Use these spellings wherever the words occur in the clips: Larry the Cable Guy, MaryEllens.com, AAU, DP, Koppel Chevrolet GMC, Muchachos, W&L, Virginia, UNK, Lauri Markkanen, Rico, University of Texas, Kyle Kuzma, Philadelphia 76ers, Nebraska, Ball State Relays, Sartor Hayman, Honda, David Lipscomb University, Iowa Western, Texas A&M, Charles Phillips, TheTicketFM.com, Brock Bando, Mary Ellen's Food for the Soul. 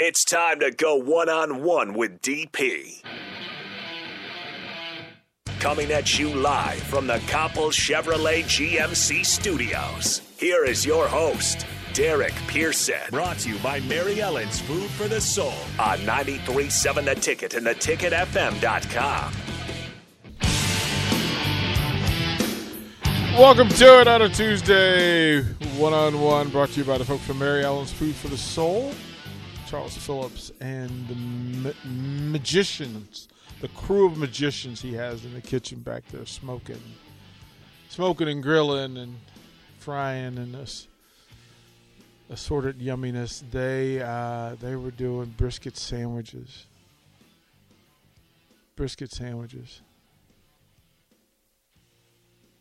It's time to go one-on-one with DP. Coming at you live from the Koppel Chevrolet GMC studios, here is your host, Derek Pearson. Brought to you by Mary Ellen's Food for the Soul on 93.7 The Ticket and TheTicketFM.com. Welcome to it on a Tuesday. One-on-one brought to you by the folks from Mary Ellen's Food for the Soul. Charles Phillips and the magicians, the crew of magicians he has in the kitchen back there, smoking and grilling and frying and this assorted yumminess. They were doing brisket sandwiches.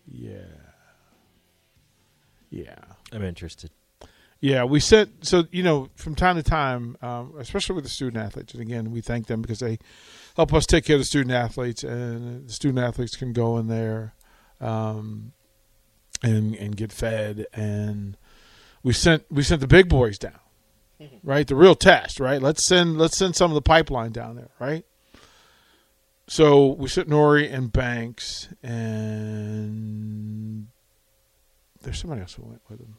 Yeah. I'm interested. Yeah, we said, so, you know, from time to time, especially with the student-athletes, and again, we thank them because they help us take care of the student-athletes, and the student-athletes can go in there and get fed. And we sent the big boys down, right? The real test, right? Let's send some of the pipeline down there, right? So we sent Nori and Banks, and there's somebody else who went with them.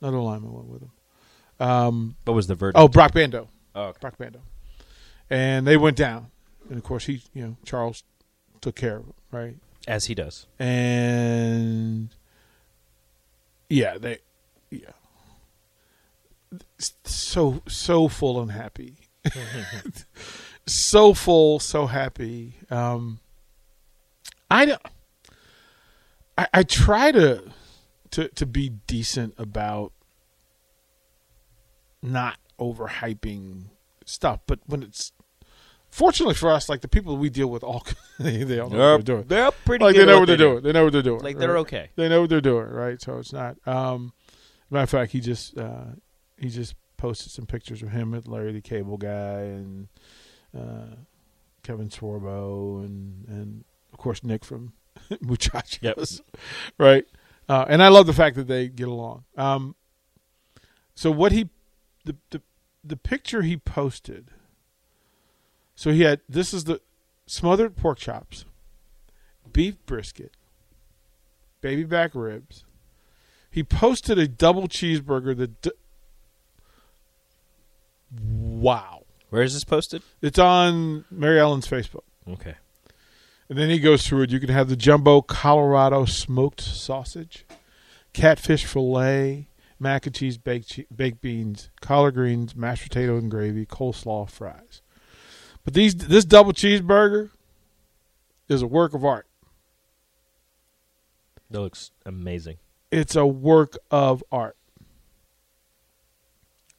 Another lineman went with him. What was the verdict? Oh, Brock Bando. Oh, okay. Brock Bando. And they went down. And, of course, Charles took care of him, right? As he does. And, yeah. So full and happy. So full, so happy. I try to be decent about not overhyping stuff, but when it's, fortunately for us, like the people we deal with, all they all know what they're doing. They're pretty like good. They know what they're doing. They know what they're doing. Like they're okay. They know what they're doing, right? So it's not. Matter of fact, he just posted some pictures of him with Larry the Cable Guy and Kevin Sorbo and of course Nick from Muchachos, right? And I love the fact that they get along. So what the picture he posted. So he had, this is the smothered pork chops, beef brisket, baby back ribs. He posted a double cheeseburger. Wow. Where is this posted? It's on Mary Ellen's Facebook. Okay. And then he goes through it. You can have the jumbo Colorado smoked sausage, catfish fillet, mac and cheese, baked beans, collard greens, mashed potato and gravy, coleslaw, fries. But this double cheeseburger is a work of art. That looks amazing. It's a work of art.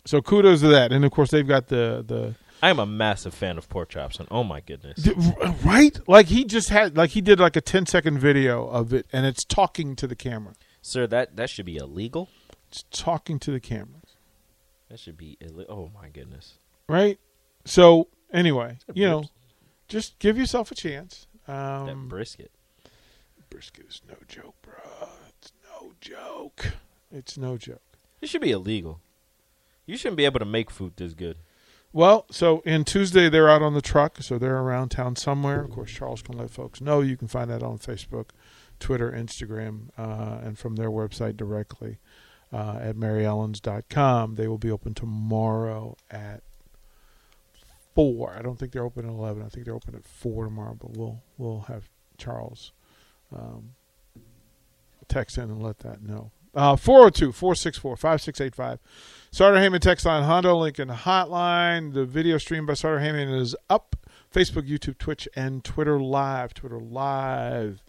So kudos to that. And, of course, they've got the – I'm a massive fan of pork chops, and oh my goodness. Right? Like he did a 10-second video of it, and it's talking to the camera. Sir, that should be illegal. It's talking to the camera. That should be illegal. Oh my goodness. Right? So anyway, just give yourself a chance. That brisket. Brisket is no joke, bro. It's no joke. It should be illegal. You shouldn't be able to make food this good. Well, so in Tuesday, they're out on the truck, so they're around town somewhere. Of course, Charles can let folks know. You can find that on Facebook, Twitter, Instagram, and from their website directly at MaryEllens.com. They will be open tomorrow at 4. I don't think they're open at 11. I think they're open at 4 tomorrow, but we'll have Charles text in and let that know. 402-464-5685. Sartor Hayman text line, Honda Lincoln hotline. The video stream by Sartor Hayman is up. Facebook, YouTube, Twitch, and Twitter Live. Twitter Live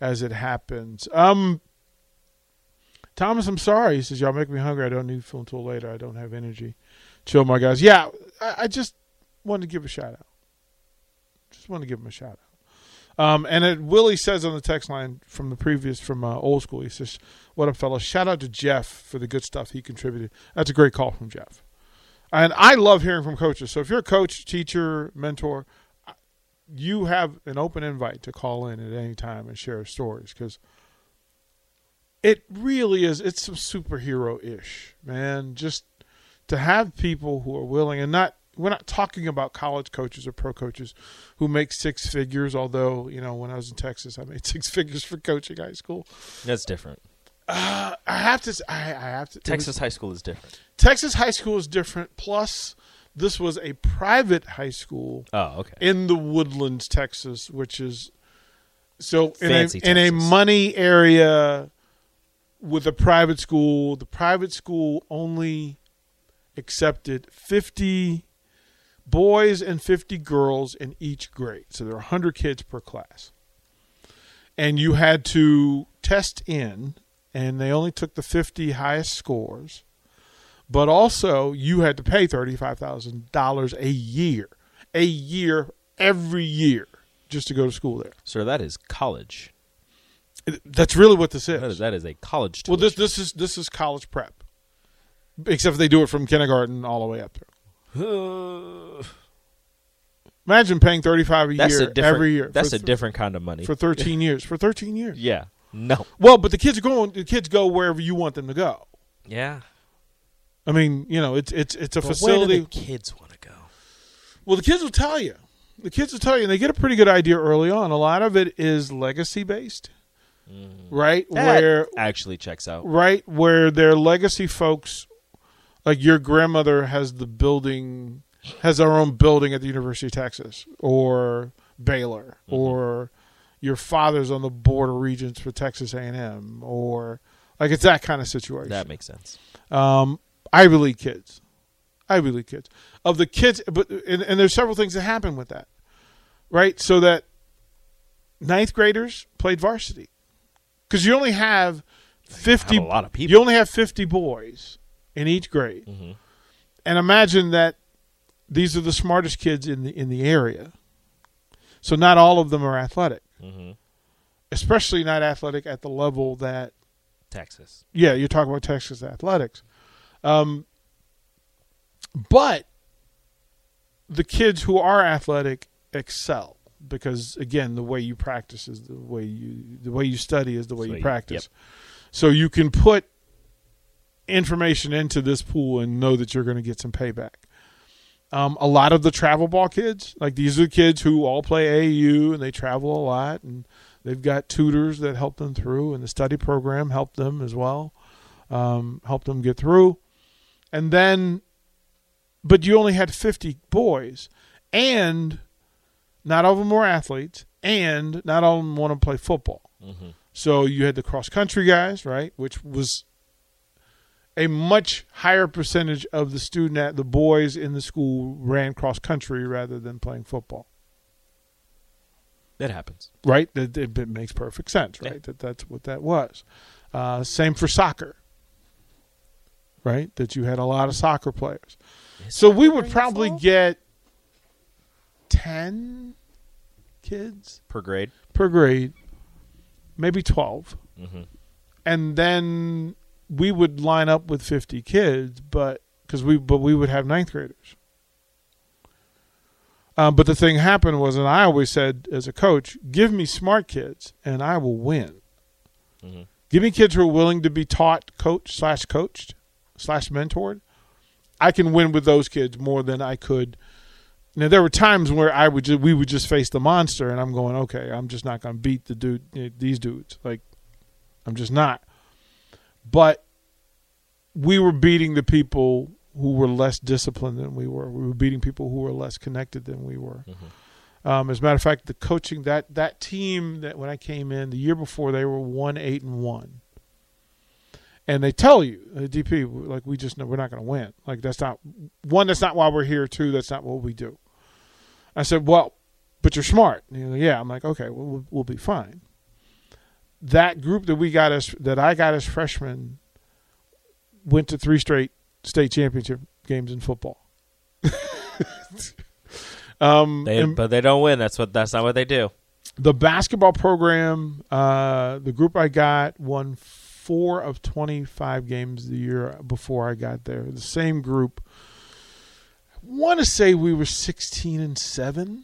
as it happens. Thomas, I'm sorry. He says, y'all make me hungry. I don't need food until later. I don't have energy. Chill, my guys. Yeah, I just wanted to give a shout out. Just wanted to give him a shout out. And it, Willie says on the text line from the previous, from Old School, he says, what up, fellas? Shout out to Jeff for the good stuff he contributed. That's a great call from Jeff. And I love hearing from coaches. So if you're a coach, teacher, mentor, you have an open invite to call in at any time and share stories, because it really is, it's some superhero-ish, man. Just to have people who are willing, and not, we're not talking about college coaches or pro coaches who make six figures, although, you know, when I was in Texas, I made six figures for coaching high school. That's different. I have to. High school is different. Texas high school is different. Plus, this was a private high school. Oh, okay. In the Woodlands, Texas, which is so fancy in a money area with a private school. The private school only accepted 50 boys and 50 girls in each grade, so there are 100 kids per class, and you had to test in, and they only took the 50 highest scores, but also you had to pay $35,000 a year every year just to go to school there. Sir, that is college. That's really what this is. That is a college tuition. Well, this is college prep, except they do it from kindergarten all the way up there. Imagine paying $35 a year every year. That's a different kind of money. For 13 years. For 13 years. Yeah. No. Well, but the kids go wherever you want them to go. Yeah. I mean, you know, it's a facility. Where do the kids want to go? Well, the kids will tell you. And they get a pretty good idea early on. A lot of it is legacy based. Mm-hmm. Right? That where actually checks out. Right, where their legacy folks, like your grandmother has her own building at the University of Texas or Baylor, mm-hmm. or your father's on the board of regents for Texas A&M, or like it's that kind of situation. That makes sense. Ivy League kids. Of the kids, but there's several things that happen with that, right? So that ninth graders played varsity because you only have 50. A lot of people. You only have 50 boys in each grade. Mm-hmm. And imagine that these are the smartest kids in the area. So not all of them are athletic. Mm-hmm. Especially not athletic at the level that Texas. Yeah, you're talking about Texas athletics. But the kids who are athletic excel because, again, the way you practice is the way you study is the way you practice. Yep. So you can put information into this pool and know that you're going to get some payback. A lot of the travel ball kids, like these are the kids who all play AAU and they travel a lot, and they've got tutors that help them through, and the study program helped them as well, helped them get through. And then, but you only had 50 boys, and not all of them were athletes, and not all of them want to play football. Mm-hmm. So you had the cross country guys, right, which was a much higher percentage of the boys in the school ran cross country rather than playing football. That happens. Right? It makes perfect sense, right? Yeah. That's what that was. Same for soccer, right? That you had a lot of soccer players. So we would probably get 10 kids. Per grade. Maybe 12. Mm-hmm. And then we would line up with 50 kids, but we would have ninth graders. But the thing happened was, and I always said as a coach, give me smart kids and I will win. Mm-hmm. Give me kids who are willing to be taught, coached/mentored. I can win with those kids more than I could. Now there were times where we would just face the monster, and I'm going, okay, I'm just not going to beat these dudes. Like, I'm just not. But we were beating the people who were less disciplined than we were. We were beating people who were less connected than we were. Mm-hmm. As a matter of fact, the coaching, that team that when I came in the year before, they were 1-8-1. And they tell you, DP, like, we just know we're not going to win. Like, that's not one. That's not why we're here. Two, that's not what we do. I said, well, but you're smart. You know, yeah. I'm like, okay, well, we'll be fine. That group that we got us, that I got as freshmen, went to 3 straight state championship games in football. But they don't win. That's not what they do. The basketball program, the group I got won 4 of 25 games the year before I got there. The same group. I want to say we were 16-7.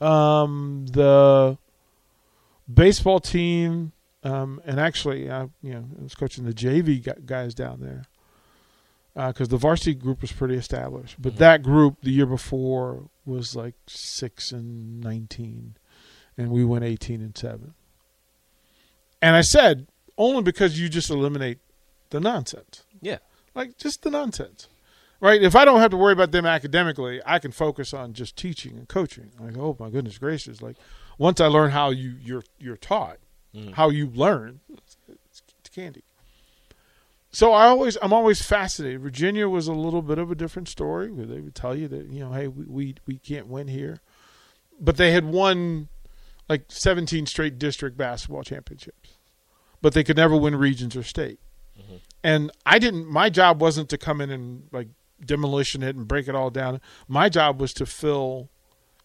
The baseball team, and actually, I was coaching the JV guys down there because the varsity group was pretty established. But that group the year before was like 6-19, and we went 18-7. And I said, only because you just eliminate the nonsense. Yeah, like just the nonsense, right? If I don't have to worry about them academically, I can focus on just teaching and coaching. Like, oh my goodness gracious, like. Once I learn how you're taught, how you learn, it's candy. So I'm always fascinated. Virginia was a little bit of a different story, where they would tell you that, you know, hey, we can't win here, but they had won like 17 straight district basketball championships, but they could never win regions or state. Mm-hmm. And I didn't. My job wasn't to come in and like demolition it and break it all down. My job was to fill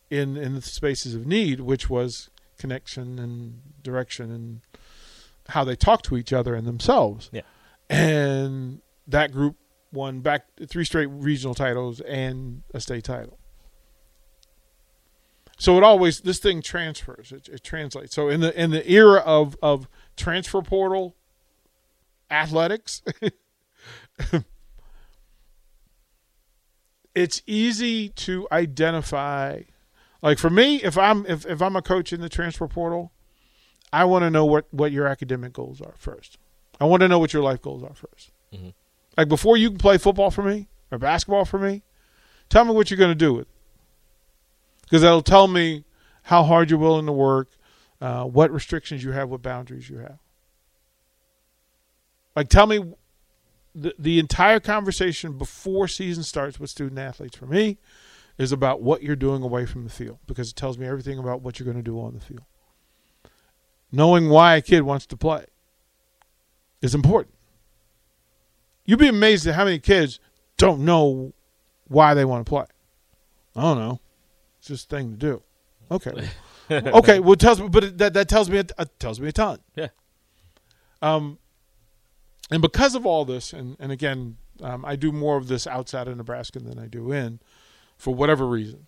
in the spaces of need, which was connection and direction and how they talk to each other and themselves. Yeah. And that group won back 3 straight regional titles and a state title. So it always, this thing transfers, it translates. So in the era of transfer portal athletics, it's easy to identify. Like for me, if I'm a coach in the transfer portal, I want to know what your academic goals are first. I want to know what your life goals are first. Mm-hmm. Like before you can play football for me or basketball for me, tell me what you're going to do with it. Because that'll tell me how hard you're willing to work, what restrictions you have, what boundaries you have. Like tell me the entire conversation before season starts with student athletes for me is about what you're doing away from the field, because it tells me everything about what you're going to do on the field. Knowing why a kid wants to play is important. You'd be amazed at how many kids don't know why they want to play. I don't know. It's just a thing to do. Okay. Okay, well, it tells me, but that tells me a ton. Yeah. And because of all this, and again, I do more of this outside of Nebraska than I do in, for whatever reason.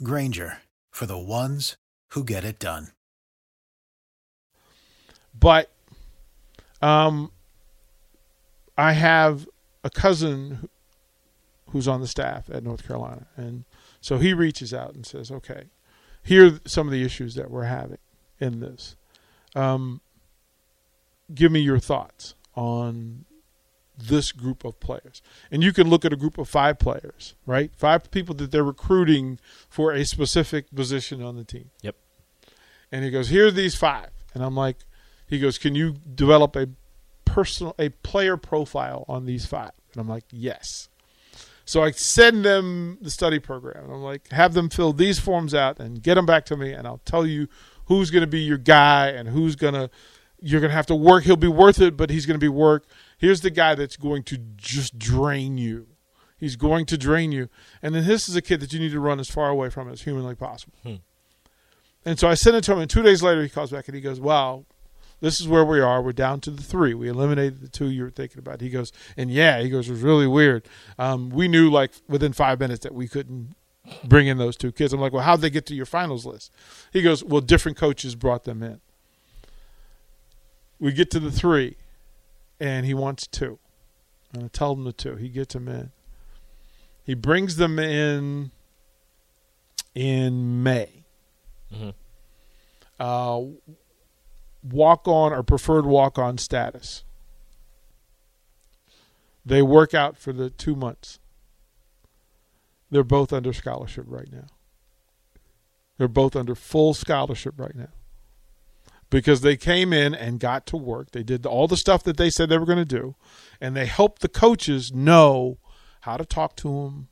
Grainger, for the ones who get it done. But I have a cousin who's on the staff at North Carolina, and so he reaches out and says, okay, here are some of the issues that we're having in this. Give me your thoughts on this group of players. And you can look at a group of 5 players, right? 5 people that they're recruiting for a specific position on the team. Yep. And he goes, here are these 5. And I'm like, he goes, can you develop a player profile on these 5? And I'm like, yes. So I send them the study program. And I'm like, have them fill these forms out and get them back to me, and I'll tell you who's going to be your guy and who's going to – you're going to have to work. He'll be worth it, but he's going to be work. Here's the guy that's going to just drain you. He's going to drain you. And then this is a kid that you need to run as far away from as humanly possible. Hmm. And so I sent it to him, and 2 days later he calls back and he goes, wow, this is where we are. We're down to the three. We eliminated the two you were thinking about. He goes, and yeah, he goes, it was really weird. We knew like within 5 minutes that we couldn't bring in those two kids. I'm like, well, how'd they get to your finals list? He goes, well, different coaches brought them in. We get to the three, and he wants two. And I tell him the two. He gets them in. He brings them in May. Mm-hmm. Walk-on or preferred walk-on status. They work out for the 2 months. They're both under scholarship right now. They're both under full scholarship right now. Because they came in and got to work. They did all the stuff that they said they were going to do. And they helped the coaches know how to talk to them,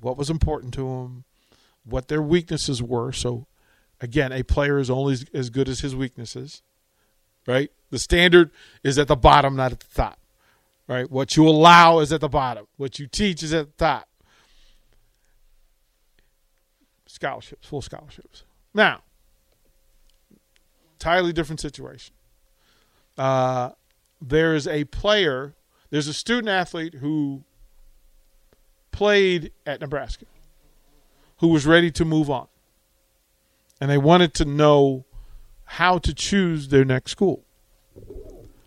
what was important to them, what their weaknesses were. So, again, a player is only as good as his weaknesses, right? The standard is at the bottom, not at the top, right? What you allow is at the bottom. What you teach is at the top. Scholarships, full scholarships. Now, entirely different situation. There's a student athlete who played at Nebraska, who was ready to move on. And they wanted to know how to choose their next school.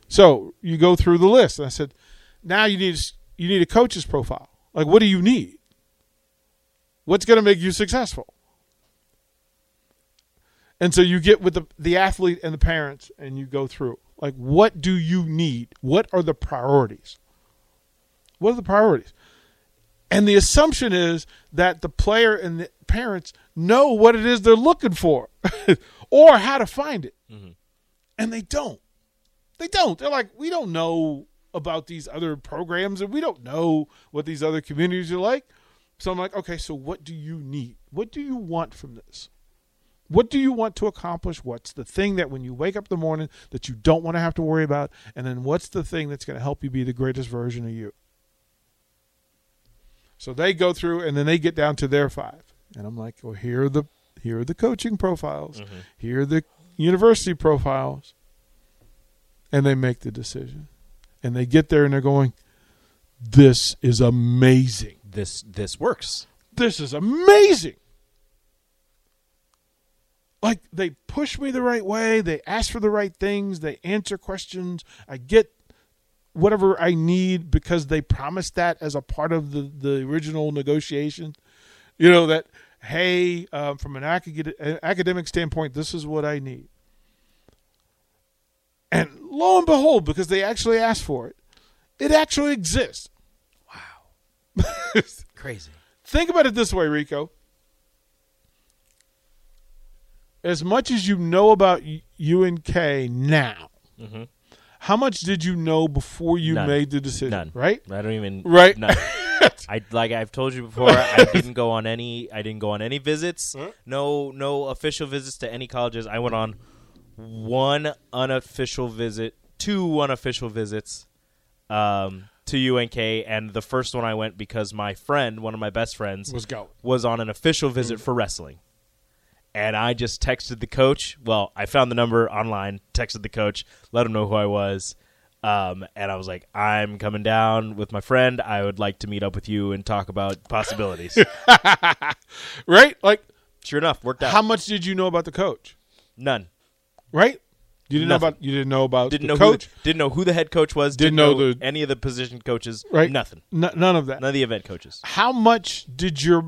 So you go through the list. And I said, now you need a coach's profile. Like, what do you need? What's going to make you successful? And so you get with the athlete and the parents, and you go through. Like, what do you need? What are the priorities? What are the priorities? And the assumption is that the player and the parents know what it is they're looking for or how to find it. Mm-hmm. And they don't. They don't. They're like, we don't know about these other programs, and we don't know what these other communities are like. So I'm like, okay, so what do you need? What do you want from this? What do you want to accomplish? What's the thing that when you wake up in the morning that you don't want to have to worry about? And then what's the thing that's going to help you be the greatest version of you? So they go through, and then they get down to their five. And I'm like, well, here are the coaching profiles. Mm-hmm. Here are the university profiles. And they make the decision. And they get there, and they're going, this is amazing. This works. This is amazing. Like, they push me the right way. They ask for the right things. They answer questions. I get whatever I need because they promised that as a part of the original negotiation, you know, that, hey, from an academic standpoint, this is what I need. And lo and behold, because they actually asked for it, it actually exists. Wow. Crazy. Think about it this way, Rico. As much as you know about UNK now, mm-hmm. How much did you know before you made the decision? None. Right? I don't even. Right. None. I've told you before, I didn't go on any visits. Huh? No official visits to any colleges. I went on two unofficial visits to UNK, and the first one I went because my friend, one of my best friends, was on an official visit for wrestling. And I just texted the coach. Well, I found the number online, texted the coach, let him know who I was. And I was like, I'm coming down with my friend. I would like to meet up with you and talk about possibilities. Right? Like, sure enough, worked out. How much did you know about the coach? None. Right? You didn't know about the coach. Didn't know who the head coach was. Didn't know any of the position coaches. Right? Nothing. None of that. None of the event coaches. How much did your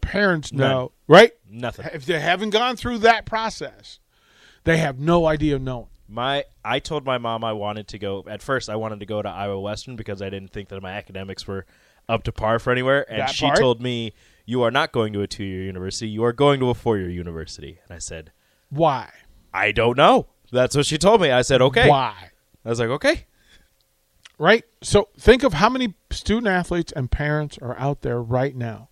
parents know? None. Right? Nothing. If they haven't gone through that process, they have no idea of knowing. I told my mom I wanted to go. At first, I wanted to go to Iowa Western because I didn't think that my academics were up to par for anywhere. And she told me, you are not going to a 2-year university. You are going to a 4-year university. And I said, why? I don't know. That's what she told me. I said, okay. Why? I was like, okay. right? So think of how many student athletes and parents are out there right now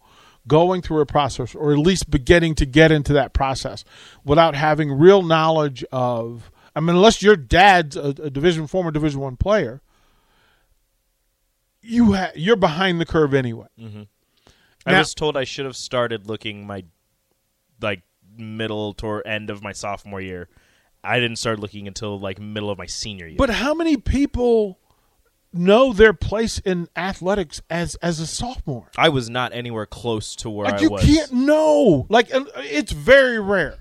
going through a process, or at least beginning to get into that process, without having real knowledge of, I mean, unless your dad's a Division I player, you're behind the curve anyway. Mm-hmm. I was told I should have started looking my middle to end of my sophomore year. I didn't start looking until middle of my senior year. But how many people know their place in athletics as a sophomore? I was not anywhere close to where I was. You can't know. It's very rare.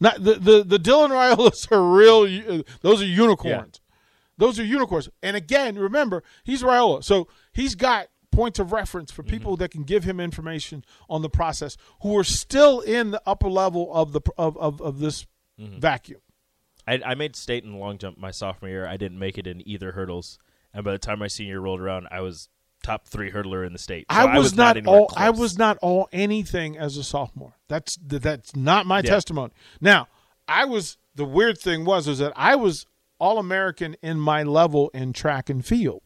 Not the Dylan Raiolas are real. Those are unicorns. Yeah. Those are unicorns. And again, remember, he's Raiola, so he's got points of reference for people that can give him information on the process, who are still in the upper level of this vacuum. I made state in the long jump my sophomore year. I didn't make it in either hurdles, and by the time my senior year rolled around, I was top 3 hurdler in the state. So I was not all anything as a sophomore. That's not my testimony. Now, the weird thing was that I was All-American in my level in track and field.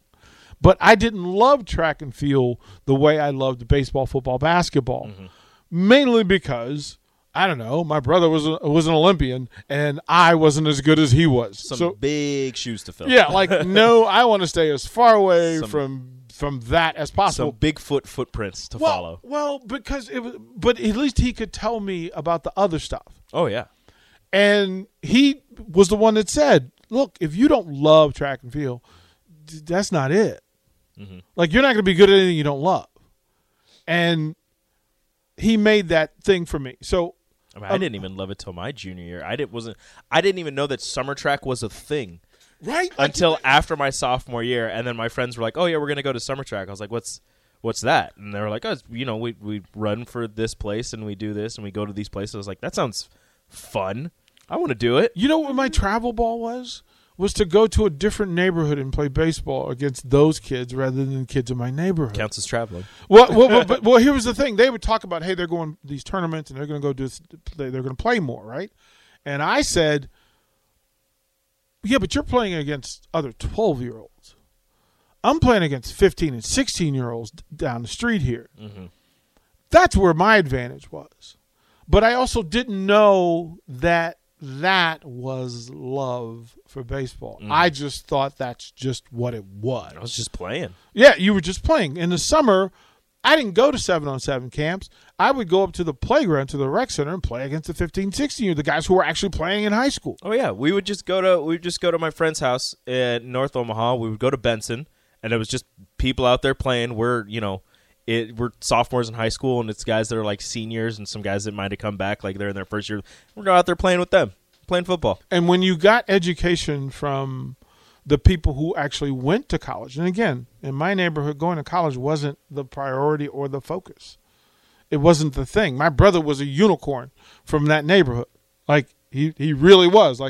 But I didn't love track and field the way I loved baseball, football, basketball, mainly because, I don't know, my brother was an Olympian and I wasn't as good as he was. So, big shoes to fill. Yeah, I want to stay as far away from that as possible. Some Bigfoot footprints to follow. Well, because but at least he could tell me about the other stuff. Oh, yeah. And he was the one that said, look, if you don't love track and field, that's not it. Mm-hmm. You're not going to be good at anything you don't love. And he made that thing for me. So I didn't even love it till my junior year. I didn't even know that summer track was a thing. Right? Until after my sophomore year, and then my friends were like, "Oh yeah, we're going to go to summer track." I was like, "What's that?" And they were like, "Oh, we run for this place and we do this and we go to these places." I was like, "That sounds fun. I want to do it." You know what my travel ball was to go to a different neighborhood and play baseball against those kids rather than the kids in my neighborhood. Counts as traveling. Well, here was the thing. They would talk about, hey, they're going to these tournaments and they're going to go do this. They're going to play more, right? And I said, yeah, but you're playing against other 12-year-olds. I'm playing against 15 and 16-year-olds down the street here. Mm-hmm. That's where my advantage was. But I also didn't know that was love for baseball. Mm. I just thought that's just what it was. I was just playing. Yeah, you were just playing. In the summer, I didn't go to 7-on-7 camps. I would go up to the playground, to the rec center, and play against the 15, 16-year, the guys who were actually playing in high school. Oh yeah, we would just go to my friend's house in North Omaha. We would go to Benson, and it was just people out there playing. We're sophomores in high school, and it's guys that are seniors and some guys that might have come back they're in their first year. We're out there playing with them, playing football. And when you got education from the people who actually went to college, and again, in my neighborhood, going to college wasn't the priority or the focus. It wasn't the thing. My brother was a unicorn from that neighborhood. He really was.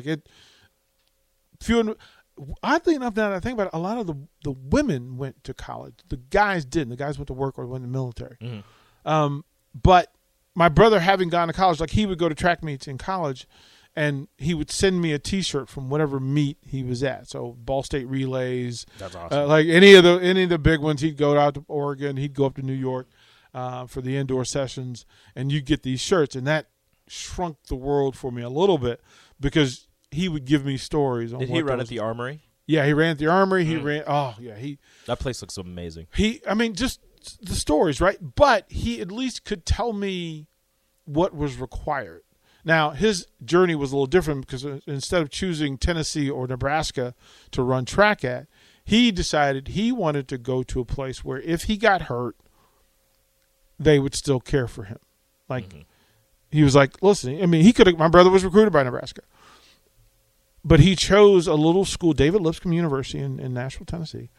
Oddly enough, now that I think about it, a lot of the women went to college. The guys didn't. The guys went to work or went to the military. Mm-hmm. But my brother, having gone to college, he would go to track meets in college, and he would send me a T-shirt from whatever meet he was at. So Ball State Relays. That's awesome. Any of the big ones, he'd go out to Oregon. He'd go up to New York for the indoor sessions, and you'd get these shirts. And that shrunk the world for me a little bit because – he would give me stories. Did he run at the Armory? Yeah, he ran at the Armory. He ran. Oh, yeah. That place looks amazing. Just the stories, right? But he at least could tell me what was required. Now, his journey was a little different because instead of choosing Tennessee or Nebraska to run track at, he decided he wanted to go to a place where if he got hurt, they would still care for him. He was like, listen, he could have. My brother was recruited by Nebraska. But he chose a little school, David Lipscomb University in Nashville, Tennessee,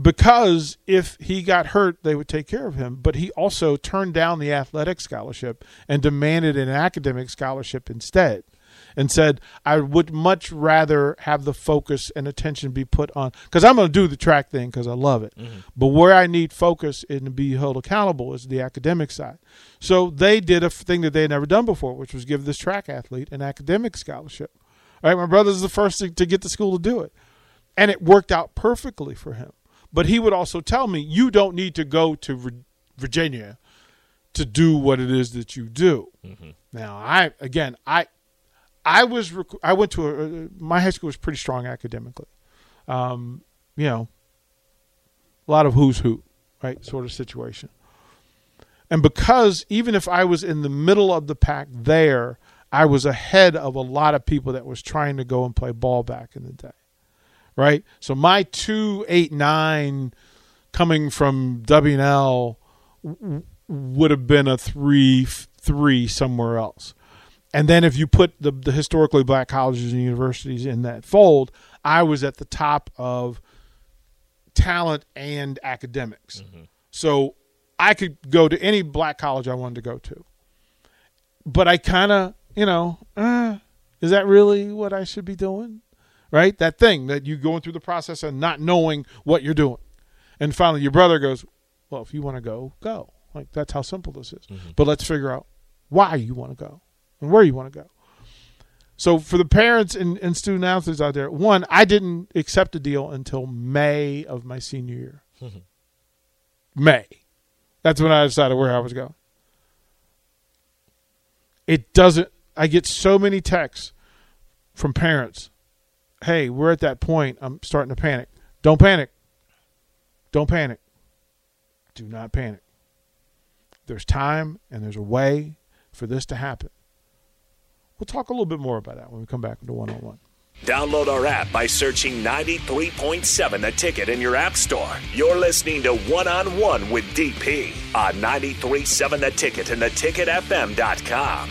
because if he got hurt, they would take care of him. But he also turned down the athletic scholarship and demanded an academic scholarship instead and said, I would much rather have the focus and attention be put on, because I'm going to do the track thing because I love it. Mm-hmm. But where I need focus and to be held accountable is the academic side. So they did a thing that they had never done before, which was give this track athlete an academic scholarship. Right, my brother's the first to get to school to do it. And it worked out perfectly for him. But he would also tell me, you don't need to go to Virginia to do what it is that you do. Mm-hmm. Now, I went to my high school was pretty strong academically. You know, a lot of who's who, right, sort of situation. And because even if I was in the middle of the pack there, I was ahead of a lot of people that was trying to go and play ball back in the day, right? So my 2.89 coming from W&L would have been a 3.3 somewhere else. And then if you put the historically black colleges and universities in that fold, I was at the top of talent and academics. Mm-hmm. So I could go to any black college I wanted to go to. But I kind of, you know, is that really what I should be doing? Right? That thing that you going through the process and not knowing what you're doing. And finally your brother goes, well, if you want to go, go. Like, that's how simple this is. Mm-hmm. But let's figure out why you want to go. And where you want to go. So for the parents and student athletes out there, one, I didn't accept a deal until May of my senior year. Mm-hmm. May. That's when I decided where I was going. It doesn't – I get so many texts from parents. Hey, we're at that point. I'm starting to panic. Don't panic. Don't panic. Do not panic. There's time and there's a way for this to happen. We'll talk a little bit more about that when we come back to one-on-one. Download our app by searching 93.7 The Ticket in your app store. You're listening to One-on-One with DP on 93.7 The Ticket and TheTicketFM.com.